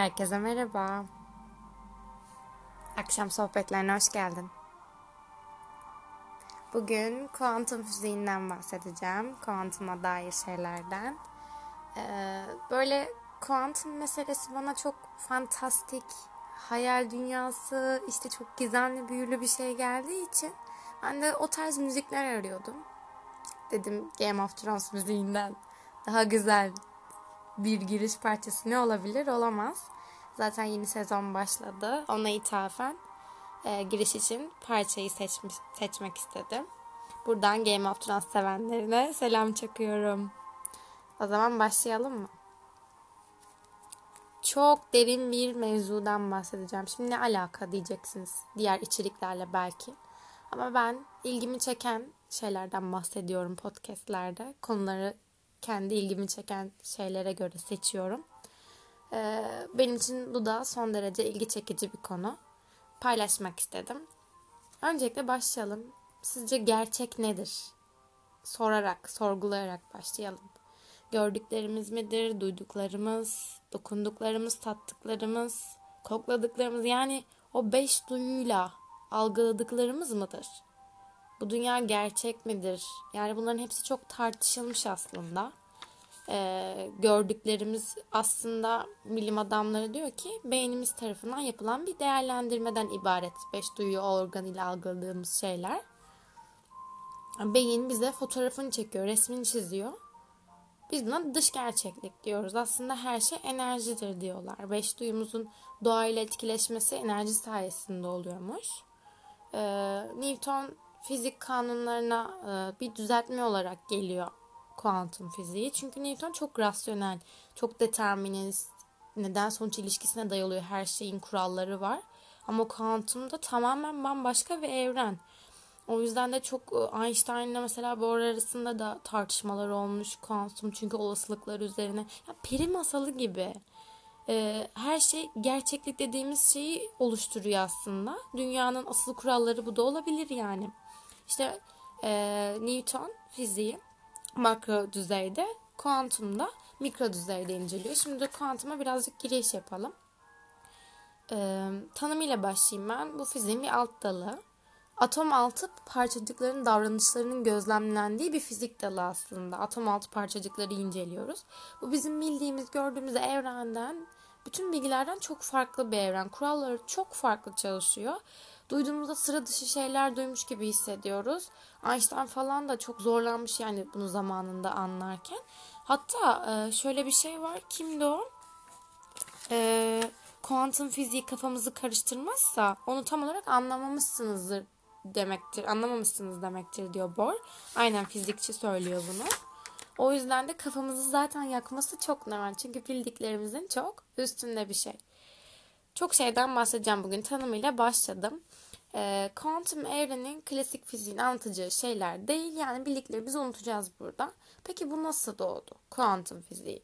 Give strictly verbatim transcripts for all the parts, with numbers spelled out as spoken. Herkese merhaba. Akşam sohbetlerine hoş geldin. Bugün kuantum fiziğinden bahsedeceğim. Kuantuma dair şeylerden. Ee, böyle kuantum meselesi bana çok fantastik, hayal dünyası, işte çok gizemli, büyülü bir şey geldiği için ben de o tarz müzikler arıyordum. Dedim Game of Thrones müziğinden daha güzel bir giriş parçası ne olabilir? Olamaz. Zaten yeni sezon başladı. Ona ithafen e, giriş için parçayı seçmiş, seçmek istedim. Buradan Game of Thrones sevenlerine selam çakıyorum. O zaman başlayalım mı? Çok derin bir mevzudan bahsedeceğim. Şimdi ne alaka diyeceksiniz diğer içeriklerle belki. Ama ben ilgimi çeken şeylerden bahsediyorum podcastlerde. Konuları kendi ilgimi çeken şeylere göre seçiyorum. Ee, benim için bu da son derece ilgi çekici bir konu. Paylaşmak istedim. Öncelikle başlayalım. Sizce gerçek nedir? Sorarak, sorgulayarak başlayalım. Gördüklerimiz midir? Duyduklarımız, dokunduklarımız, tattıklarımız, kokladıklarımız, yani o beş duyuyla algıladıklarımız mıdır? Bu dünya gerçek midir? Yani bunların hepsi çok tartışılmış aslında. Ee, gördüklerimiz aslında bilim adamları diyor ki beynimiz tarafından yapılan bir değerlendirmeden ibaret. Beş duyu organıyla algıladığımız şeyler. Beyin bize fotoğrafını çekiyor, resmini çiziyor. Biz buna dış gerçeklik diyoruz. Aslında her şey enerjidir diyorlar. Beş duyumuzun doğayla etkileşmesi enerji sayesinde oluyormuş. Ee, Newton fizik kanunlarına bir düzeltme olarak geliyor kuantum fiziği. Çünkü Newton çok rasyonel, çok determinist, neden sonuç ilişkisine dayalıyor. Her şeyin kuralları var. Ama kuantumda tamamen bambaşka bir evren. O yüzden de çok Einstein'la mesela Bohr arasında da tartışmalar olmuş kuantum. Çünkü olasılıklar üzerine. Ya peri masalı gibi. Her şey gerçeklik dediğimiz şeyi oluşturuyor aslında. Dünyanın asıl kuralları bu da olabilir yani. İşte e, Newton fiziği makro düzeyde, kuantumda mikro düzeyde inceliyor. Şimdi kuantuma birazcık giriş yapalım. E, tanımıyla başlayayım ben. Bu fiziğin bir alt dalı. Atom altı parçacıkların davranışlarının gözlemlendiği bir fizik dalı aslında. Atom altı parçacıkları inceliyoruz. Bu bizim bildiğimiz, gördüğümüz evrenden, bütün bilgilerden çok farklı bir evren. Kuralları çok farklı çalışıyor. Duyduğumuzda sıra dışı şeyler duymuş gibi hissediyoruz. Einstein falan da çok zorlanmış yani bunu zamanında anlarken. Hatta şöyle bir şey var. Kimdi o? Ee, kuantum fiziği kafamızı karıştırmazsa onu tam olarak anlamamışsınızdır demektir. Anlamamışsınız demektir diyor Bohr. Aynen fizikçi söylüyor bunu. O yüzden de kafamızı zaten yakması çok normal. Çünkü bildiklerimizin çok üstünde bir şey. Çok şeyden bahsedeceğim bugün. Tanımıyla başladım. E, kuantum evrenin klasik fiziğin anlatacağı şeyler değil. Yani bildiklerimizi unutacağız burada. Peki bu nasıl doğdu? Kuantum fiziği.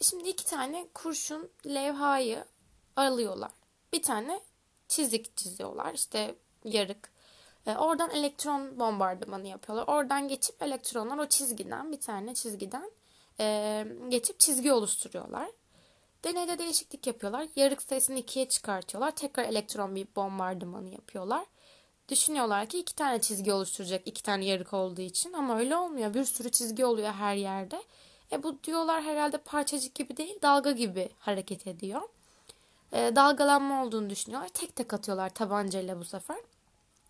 E şimdi iki tane kurşun levhayı alıyorlar. Bir tane çizik çiziyorlar. İşte yarık. E, oradan elektron bombardımanı yapıyorlar. Oradan geçip elektronlar o çizgiden, bir tane çizgiden e, geçip çizgi oluşturuyorlar. Deneyde değişiklik yapıyorlar. Yarık sayısını ikiye çıkartıyorlar. Tekrar elektron bir bombardımanı yapıyorlar. Düşünüyorlar ki iki tane çizgi oluşturacak. İki tane yarık olduğu için. Ama öyle olmuyor. Bir sürü çizgi oluyor her yerde. E bu diyorlar herhalde parçacık gibi değil, dalga gibi hareket ediyor. E, dalgalanma olduğunu düşünüyorlar. Tek tek atıyorlar tabancayla bu sefer.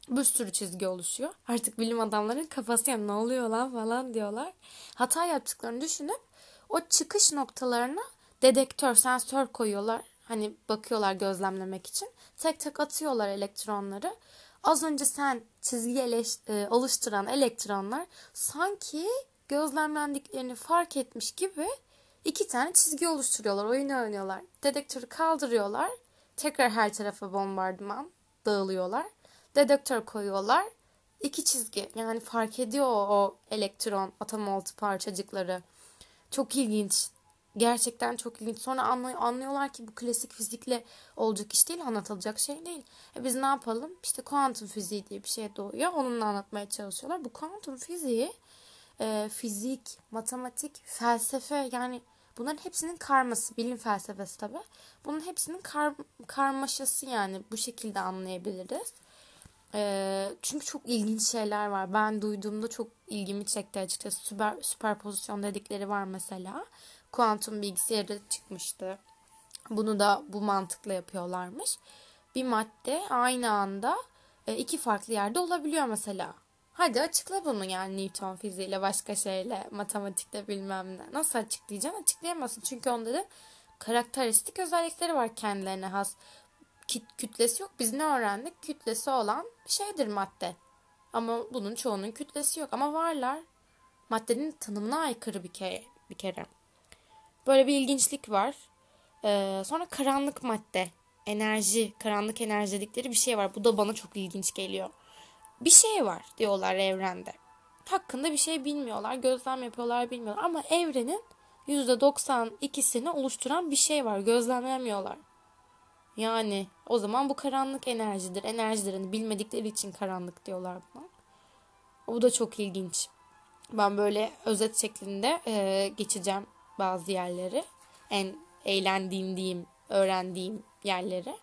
Bir sürü çizgi oluşuyor. Artık bilim adamlarının kafası ya ne oluyor lan falan diyorlar. Hata yaptıklarını düşünüp o çıkış noktalarına dedektör, sensör koyuyorlar. Hani bakıyorlar gözlemlemek için. Tek tek atıyorlar elektronları. Az önce sen çizgi eleş- oluşturan elektronlar sanki gözlemlendiklerini fark etmiş gibi iki tane çizgi oluşturuyorlar. Oyunu oynuyorlar. Dedektörü kaldırıyorlar. Tekrar her tarafa bombardıman dağılıyorlar. Dedektör koyuyorlar. İki çizgi. Yani fark ediyor o, o elektron, atom altı parçacıkları. Çok ilginç. Gerçekten çok ilginç. Sonra anlıyorlar ki bu klasik fizikle olacak iş değil, anlatılacak şey değil. E biz ne yapalım? İşte kuantum fiziği diye bir şey doğuyor. Onunla anlatmaya çalışıyorlar. Bu kuantum fiziği e, fizik, matematik, felsefe, yani Bunların hepsinin karması, bilim felsefesi tabii. Bunun hepsinin kar, karmaşası yani bu şekilde anlayabiliriz. E, çünkü çok ilginç şeyler var. Ben duyduğumda çok ilgimi çekti açıkçası. Süper, süperpozisyon dedikleri var mesela. Kuantum bilgisayarı çıkmıştı. Bunu da bu mantıkla yapıyorlarmış. Bir madde aynı anda iki farklı yerde olabiliyor mesela. Hadi açıkla bunu yani Newton fiziğiyle, başka şeyle, matematikte bilmem ne. Nasıl açıklayacaksın? Açıklayamazsın. Çünkü onların karakteristik özellikleri var kendilerine has. Kütlesi yok. Biz ne öğrendik? Kütlesi olan şeydir madde. Ama bunun çoğunun kütlesi yok. Ama varlar. Maddenin tanımına aykırı bir kere. Bir kere. Böyle bir ilginçlik var. Ee, sonra karanlık madde. Enerji, karanlık enerji dedikleri bir şey var. Bu da bana çok ilginç geliyor. Bir şey var diyorlar evrende. Hakkında bir şey bilmiyorlar. Gözlem yapıyorlar, bilmiyorlar. Ama evrenin yüzde doksan ikisini oluşturan bir şey var. Gözlemlemiyorlar. Yani o zaman bu karanlık enerjidir. Enerjidir. Yani bilmedikleri için karanlık diyorlar buna. O da çok ilginç. Ben böyle özet şeklinde e, geçeceğim bazı yerleri. En eğlendiğim diyeyim, öğrendiğim yerleri.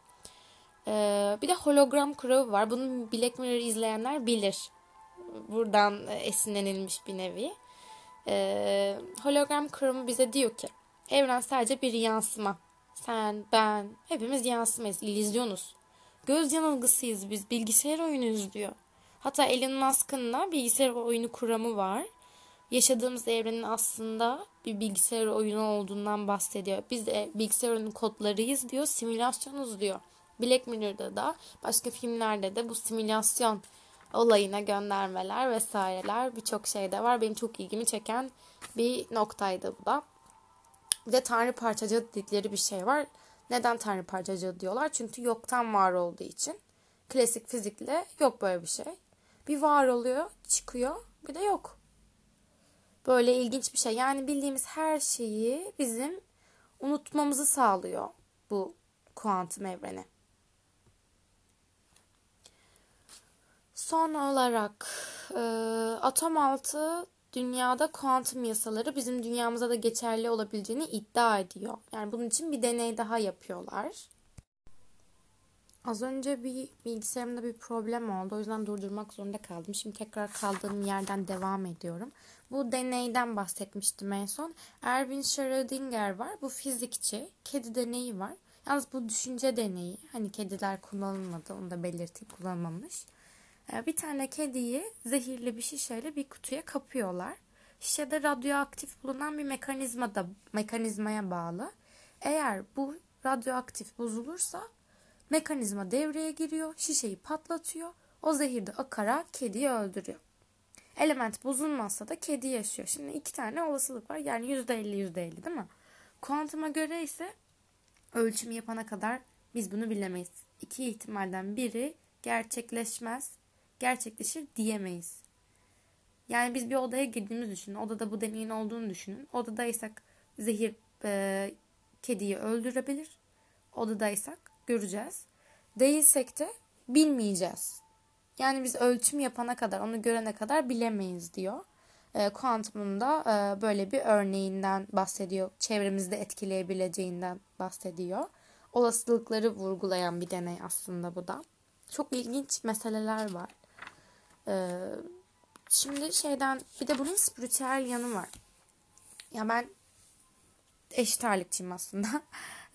Ee, bir de hologram kuramı var. Bunu Black Mirror izleyenler bilir. Buradan esinlenilmiş bir nevi. Ee, hologram kuramı bize diyor ki evren sadece bir yansıma. Sen, ben, hepimiz yansımayız. İllüzyonuz. Göz yanılgısıyız biz. Bilgisayar oyunuyuz diyor. Hatta Elon Musk'ın da bilgisayar oyunu kuramı var. Yaşadığımız evrenin aslında bir bilgisayar oyunu olduğundan bahsediyor. Biz de bilgisayar oyunu kodlarıyız diyor. Simülasyonuz diyor. Black Mirror'da da başka filmlerde de bu simülasyon olayına göndermeler vesaireler birçok şey de var. Benim çok ilgimi çeken bir noktaydı bu da. Bir de tanrı parçacığı dedikleri bir şey var. Neden tanrı parçacığı diyorlar? Çünkü yoktan var olduğu için. Klasik fizikle yok böyle bir şey. Bir var oluyor, çıkıyor, bir de yok. Böyle ilginç bir şey. Yani bildiğimiz her şeyi bizim unutmamızı sağlıyor bu kuantum evreni. Son olarak e, atom altı dünyada kuantum yasaları bizim dünyamıza da geçerli olabileceğini iddia ediyor. Yani bunun için bir deney daha yapıyorlar. Az önce bir bilgisayarımda bir problem oldu. O yüzden durdurmak zorunda kaldım. Şimdi tekrar kaldığım yerden devam ediyorum. Bu deneyden bahsetmiştim en son. Erwin Schrödinger var. Bu fizikçi. Kedi deneyi var. Yalnız bu düşünce deneyi. Hani kediler kullanılmadı. Onu da belirteyim, kullanılmamış. Bir tane kediyi zehirli bir şişeyle bir kutuya kapıyorlar. Şişede radyoaktif bulunan bir mekanizma da, mekanizmaya bağlı. Eğer bu radyoaktif bozulursa mekanizma devreye giriyor, şişeyi patlatıyor, o zehirde akarak kediyi öldürüyor. Element bozulmazsa da kedi yaşıyor. Şimdi iki tane olasılık var. Yani yüzde elli yüzde elli değil mi? Kuantuma göre ise ölçümü yapana kadar biz bunu bilemeyiz. İki ihtimalden biri gerçekleşmez, gerçekleşir diyemeyiz. Yani biz bir odaya girdiğimizi düşünün. Odada bu deneyin olduğunu düşünün. Odadaysak zehir e, kediyi öldürebilir. Odadaysak göreceğiz. Değilsek de bilmeyeceğiz. Yani biz ölçüm yapana kadar, onu görene kadar bilemeyiz diyor. E, kuantumun da e, böyle bir örneğinden bahsediyor. Çevremizde etkileyebileceğinden bahsediyor. Olasılıkları vurgulayan bir deney aslında bu da. Çok ilginç meseleler var. Ee, şimdi şeyden, bir de bunun spiritüel yanı var. Ya ben eşit ağırlıkçıyım aslında.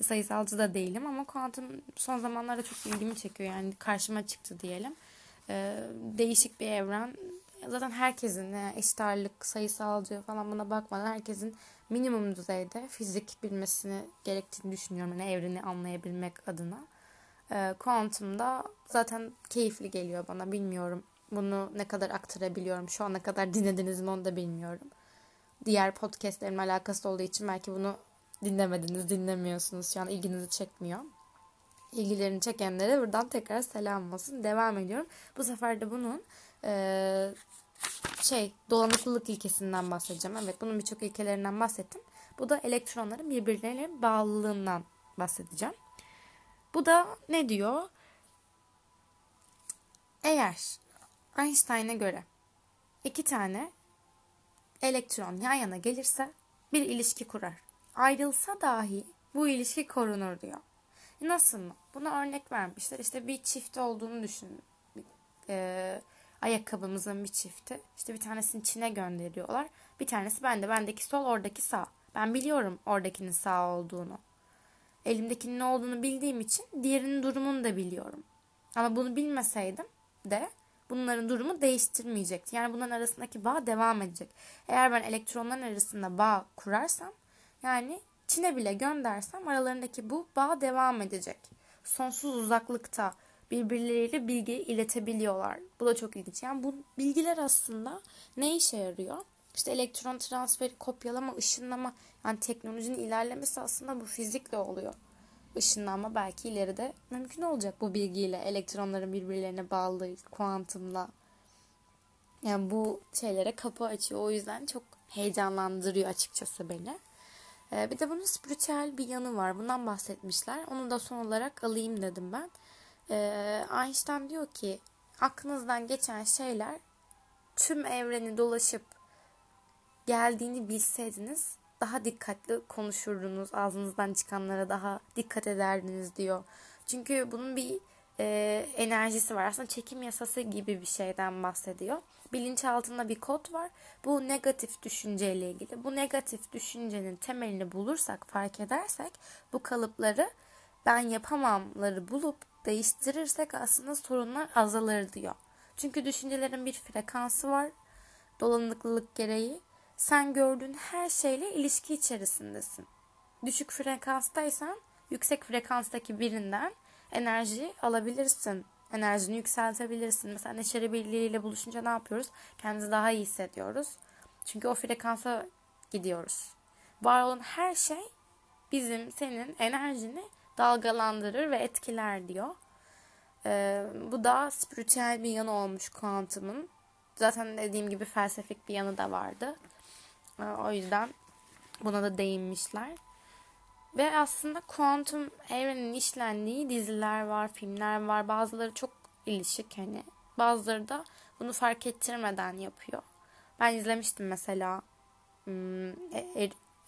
Sayısalcı da değilim ama kuantum son zamanlarda çok ilgimi çekiyor. Yani karşıma çıktı diyelim. Ee, değişik bir evren. Zaten herkesin eşit ağırlık, sayısalcı falan buna bakmadan herkesin minimum düzeyde fizik bilmesini gerektiğini düşünüyorum. Yani evreni anlayabilmek adına. Kuantumda zaten keyifli geliyor bana. Bilmiyorum bunu ne kadar aktarabiliyorum. Şu ana kadar dinlediniz mi onu da bilmiyorum. Diğer podcastlerimle alakası olduğu için belki bunu dinlemediniz, dinlemiyorsunuz. Şu an ilginizi çekmiyor. İlgilerini çekenlere buradan tekrar selam olsun. Devam ediyorum. Bu sefer de bunun e, şey dolanıklılık ilkesinden bahsedeceğim. Evet, bunun birçok ilkelerinden bahsettim. Bu da elektronların birbirlerine bağlılığından bahsedeceğim. Bu da ne diyor? Eğer Einstein'a göre iki tane elektron yan yana gelirse bir ilişki kurar. ayrılsa dahi bu ilişki korunur diyor. Nasıl mı? Buna örnek vermişler. İşte bir çifti olduğunu düşünün. Ee, ayakkabımızın bir çifti. İşte bir tanesini Çin'e gönderiyorlar. Bir tanesi bende. Bendeki sol, oradaki sağ. Ben biliyorum oradakinin sağ olduğunu. Elimdekinin ne olduğunu bildiğim için diğerinin durumunu da biliyorum. Ama bunu bilmeseydim de bunların durumu değiştirmeyecekti. Yani bunların arasındaki bağ devam edecek. Eğer ben elektronların arasında bağ kurarsam, yani Çin'e bile göndersem aralarındaki bu bağ devam edecek. Sonsuz uzaklıkta birbirleriyle bilgi iletebiliyorlar. Bu da çok ilginç. Yani bu bilgiler aslında ne işe yarıyor? İşte elektron transferi, kopyalama, ışınlama, yani teknolojinin ilerlemesi aslında bu fizikle oluyor. Işınlanma belki ileride mümkün olacak bu bilgiyle, elektronların birbirlerine bağlı, kuantumla. Yani bu şeylere kapı açıyor. O yüzden çok heyecanlandırıyor açıkçası beni. Bir de bunun spiritüel bir yanı var. Bundan bahsetmişler. Onu da son olarak alayım dedim ben. Einstein diyor ki aklınızdan geçen şeyler tüm evreni dolaşıp geldiğini bilseydiniz daha dikkatli konuşurdunuz. Ağzınızdan çıkanlara daha dikkat ederdiniz diyor. Çünkü bunun bir e, enerjisi var. Aslında çekim yasası gibi bir şeyden bahsediyor. Bilinçaltında bir kod var. Bu negatif düşünceyle ilgili. Bu negatif düşüncenin temelini bulursak, fark edersek, bu kalıpları, ben yapamamları bulup değiştirirsek aslında sorunlar azalır diyor. Çünkü düşüncelerin bir frekansı var. Dolanıklılık gereği. Sen gördüğün her şeyle ilişki içerisindesin. Düşük frekanstaysan yüksek frekanstaki birinden enerji alabilirsin. Enerjini yükseltebilirsin. Mesela neşeli birliğiyle buluşunca ne yapıyoruz? Kendimizi daha iyi hissediyoruz. Çünkü o frekansa gidiyoruz. Var olan her şey bizim, senin enerjini dalgalandırır ve etkiler diyor. Ee, bu da spiritüel bir yanı olmuş kuantumun. Zaten dediğim gibi felsefik bir yanı da vardı. O yüzden buna da değinmişler. Ve aslında kuantum evrenin işlendiği diziler var, filmler var. Bazıları çok ilişik hani. Bazıları da bunu fark ettirmeden yapıyor. Ben izlemiştim mesela.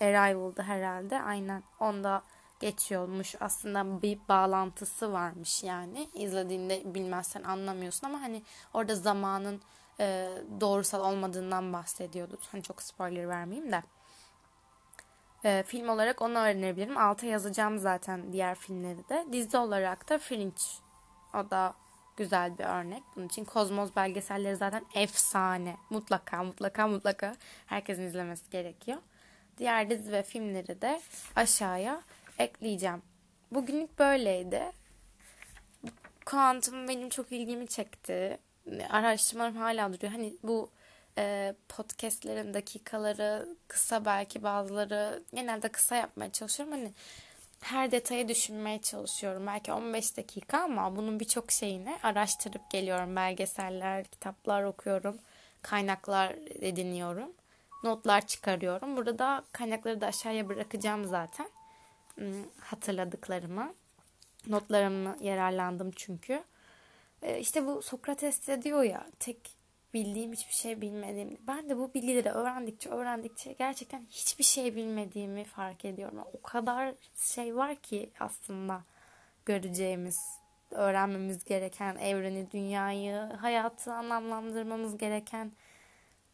Arrival'dı herhalde. Aynen. Onda geçiyormuş. Aslında bir bağlantısı varmış yani. İzlediğinde bilmezsen anlamıyorsun ama hani orada zamanın E, doğrusal olmadığından bahsediyordu. Hani çok spoiler vermeyeyim de. E, film olarak onu öğrenebilirim. Alta yazacağım zaten diğer filmleri de. Dizi olarak da Fringe. O da güzel bir örnek. Bunun için Kozmos belgeselleri zaten efsane. Mutlaka, mutlaka, mutlaka herkesin izlemesi gerekiyor. Diğer dizi ve filmleri de aşağıya ekleyeceğim. Bugünlük böyleydi. Kuantum benim çok ilgimi çekti. Araştırmalarım hala duruyor. Hani bu e, podcastlerin dakikaları kısa, belki bazıları genelde kısa yapmaya çalışıyorum. Hani her detayı düşünmeye çalışıyorum. Belki on beş dakika ama bunun birçok şeyini araştırıp geliyorum. Belgeseller, kitaplar okuyorum. Kaynaklar ediniyorum. Notlar çıkarıyorum. Burada da kaynakları da aşağıya bırakacağım zaten. Hatırladıklarımı. Notlarımı yararlandım çünkü. İşte bu Sokrates de diyor ya, tek bildiğim hiçbir şey bilmediğim. Ben de bu bilgileri öğrendikçe öğrendikçe gerçekten hiçbir şey bilmediğimi fark ediyorum. O kadar şey var ki aslında göreceğimiz, öğrenmemiz gereken, evreni, dünyayı, hayatı anlamlandırmamız gereken.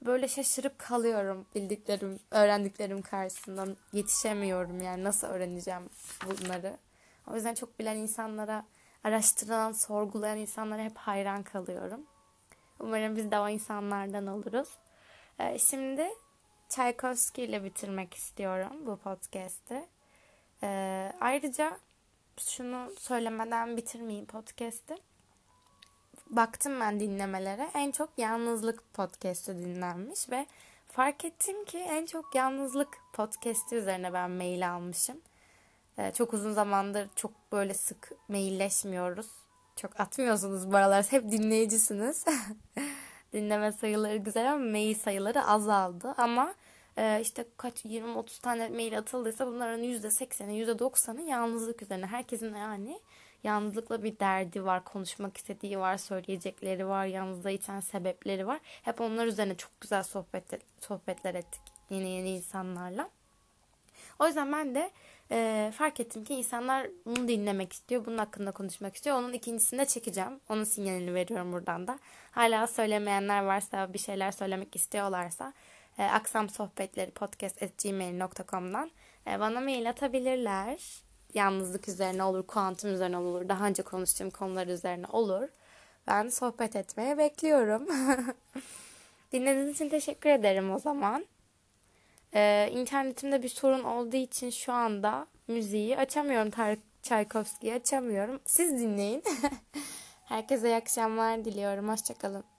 Böyle şaşırıp kalıyorum bildiklerim, öğrendiklerim karşısında. Yetişemiyorum yani, nasıl öğreneceğim bunları. O yüzden çok bilen insanlara, araştıran, sorgulayan insanlara hep hayran kalıyorum. Umarım biz de o insanlardan oluruz. Ee, şimdi Tchaikovsky ile bitirmek istiyorum bu podcast'i. Ee, ayrıca şunu söylemeden bitirmeyeyim podcast'i. Baktım ben dinlemelere. En çok yalnızlık podcast'i dinlenmiş ve fark ettim ki en çok yalnızlık podcast'i üzerine ben mail almışım. Çok uzun zamandır çok böyle sık mailleşmiyoruz. Çok atmıyorsunuz bu aralar. Hep dinleyicisiniz. Dinleme sayıları güzel ama mail sayıları azaldı. Ama işte kaç yirmi otuz tane mail atıldıysa bunların yüzde sekseni, yüzde doksanı yalnızlık üzerine. Herkesin yani yalnızlıkla bir derdi var. Konuşmak istediği var. Söyleyecekleri var. Yalnızlığa iten sebepleri var. Hep onlar üzerine çok güzel sohbet, sohbetler ettik. Yeni yeni insanlarla. O yüzden ben de e, fark ettim ki insanlar bunu dinlemek istiyor. Bunun hakkında konuşmak istiyor. Onun ikincisini de çekeceğim. Onun sinyalini veriyorum buradan da. Hala söylemeyenler varsa, bir şeyler söylemek istiyorlarsa e, aksamsohbetleri podcast at gmail nokta com'dan e, bana mail atabilirler. Yalnızlık üzerine olur, kuantum üzerine olur, daha önce konuştuğum konular üzerine olur. Ben sohbet etmeye bekliyorum. Dinlediğiniz için teşekkür ederim o zaman. Ee, internetimde bir sorun olduğu için şu anda müziği açamıyorum. Tchaikovsky'yi açamıyorum. Siz dinleyin. Herkese iyi akşamlar diliyorum. Hoşçakalın.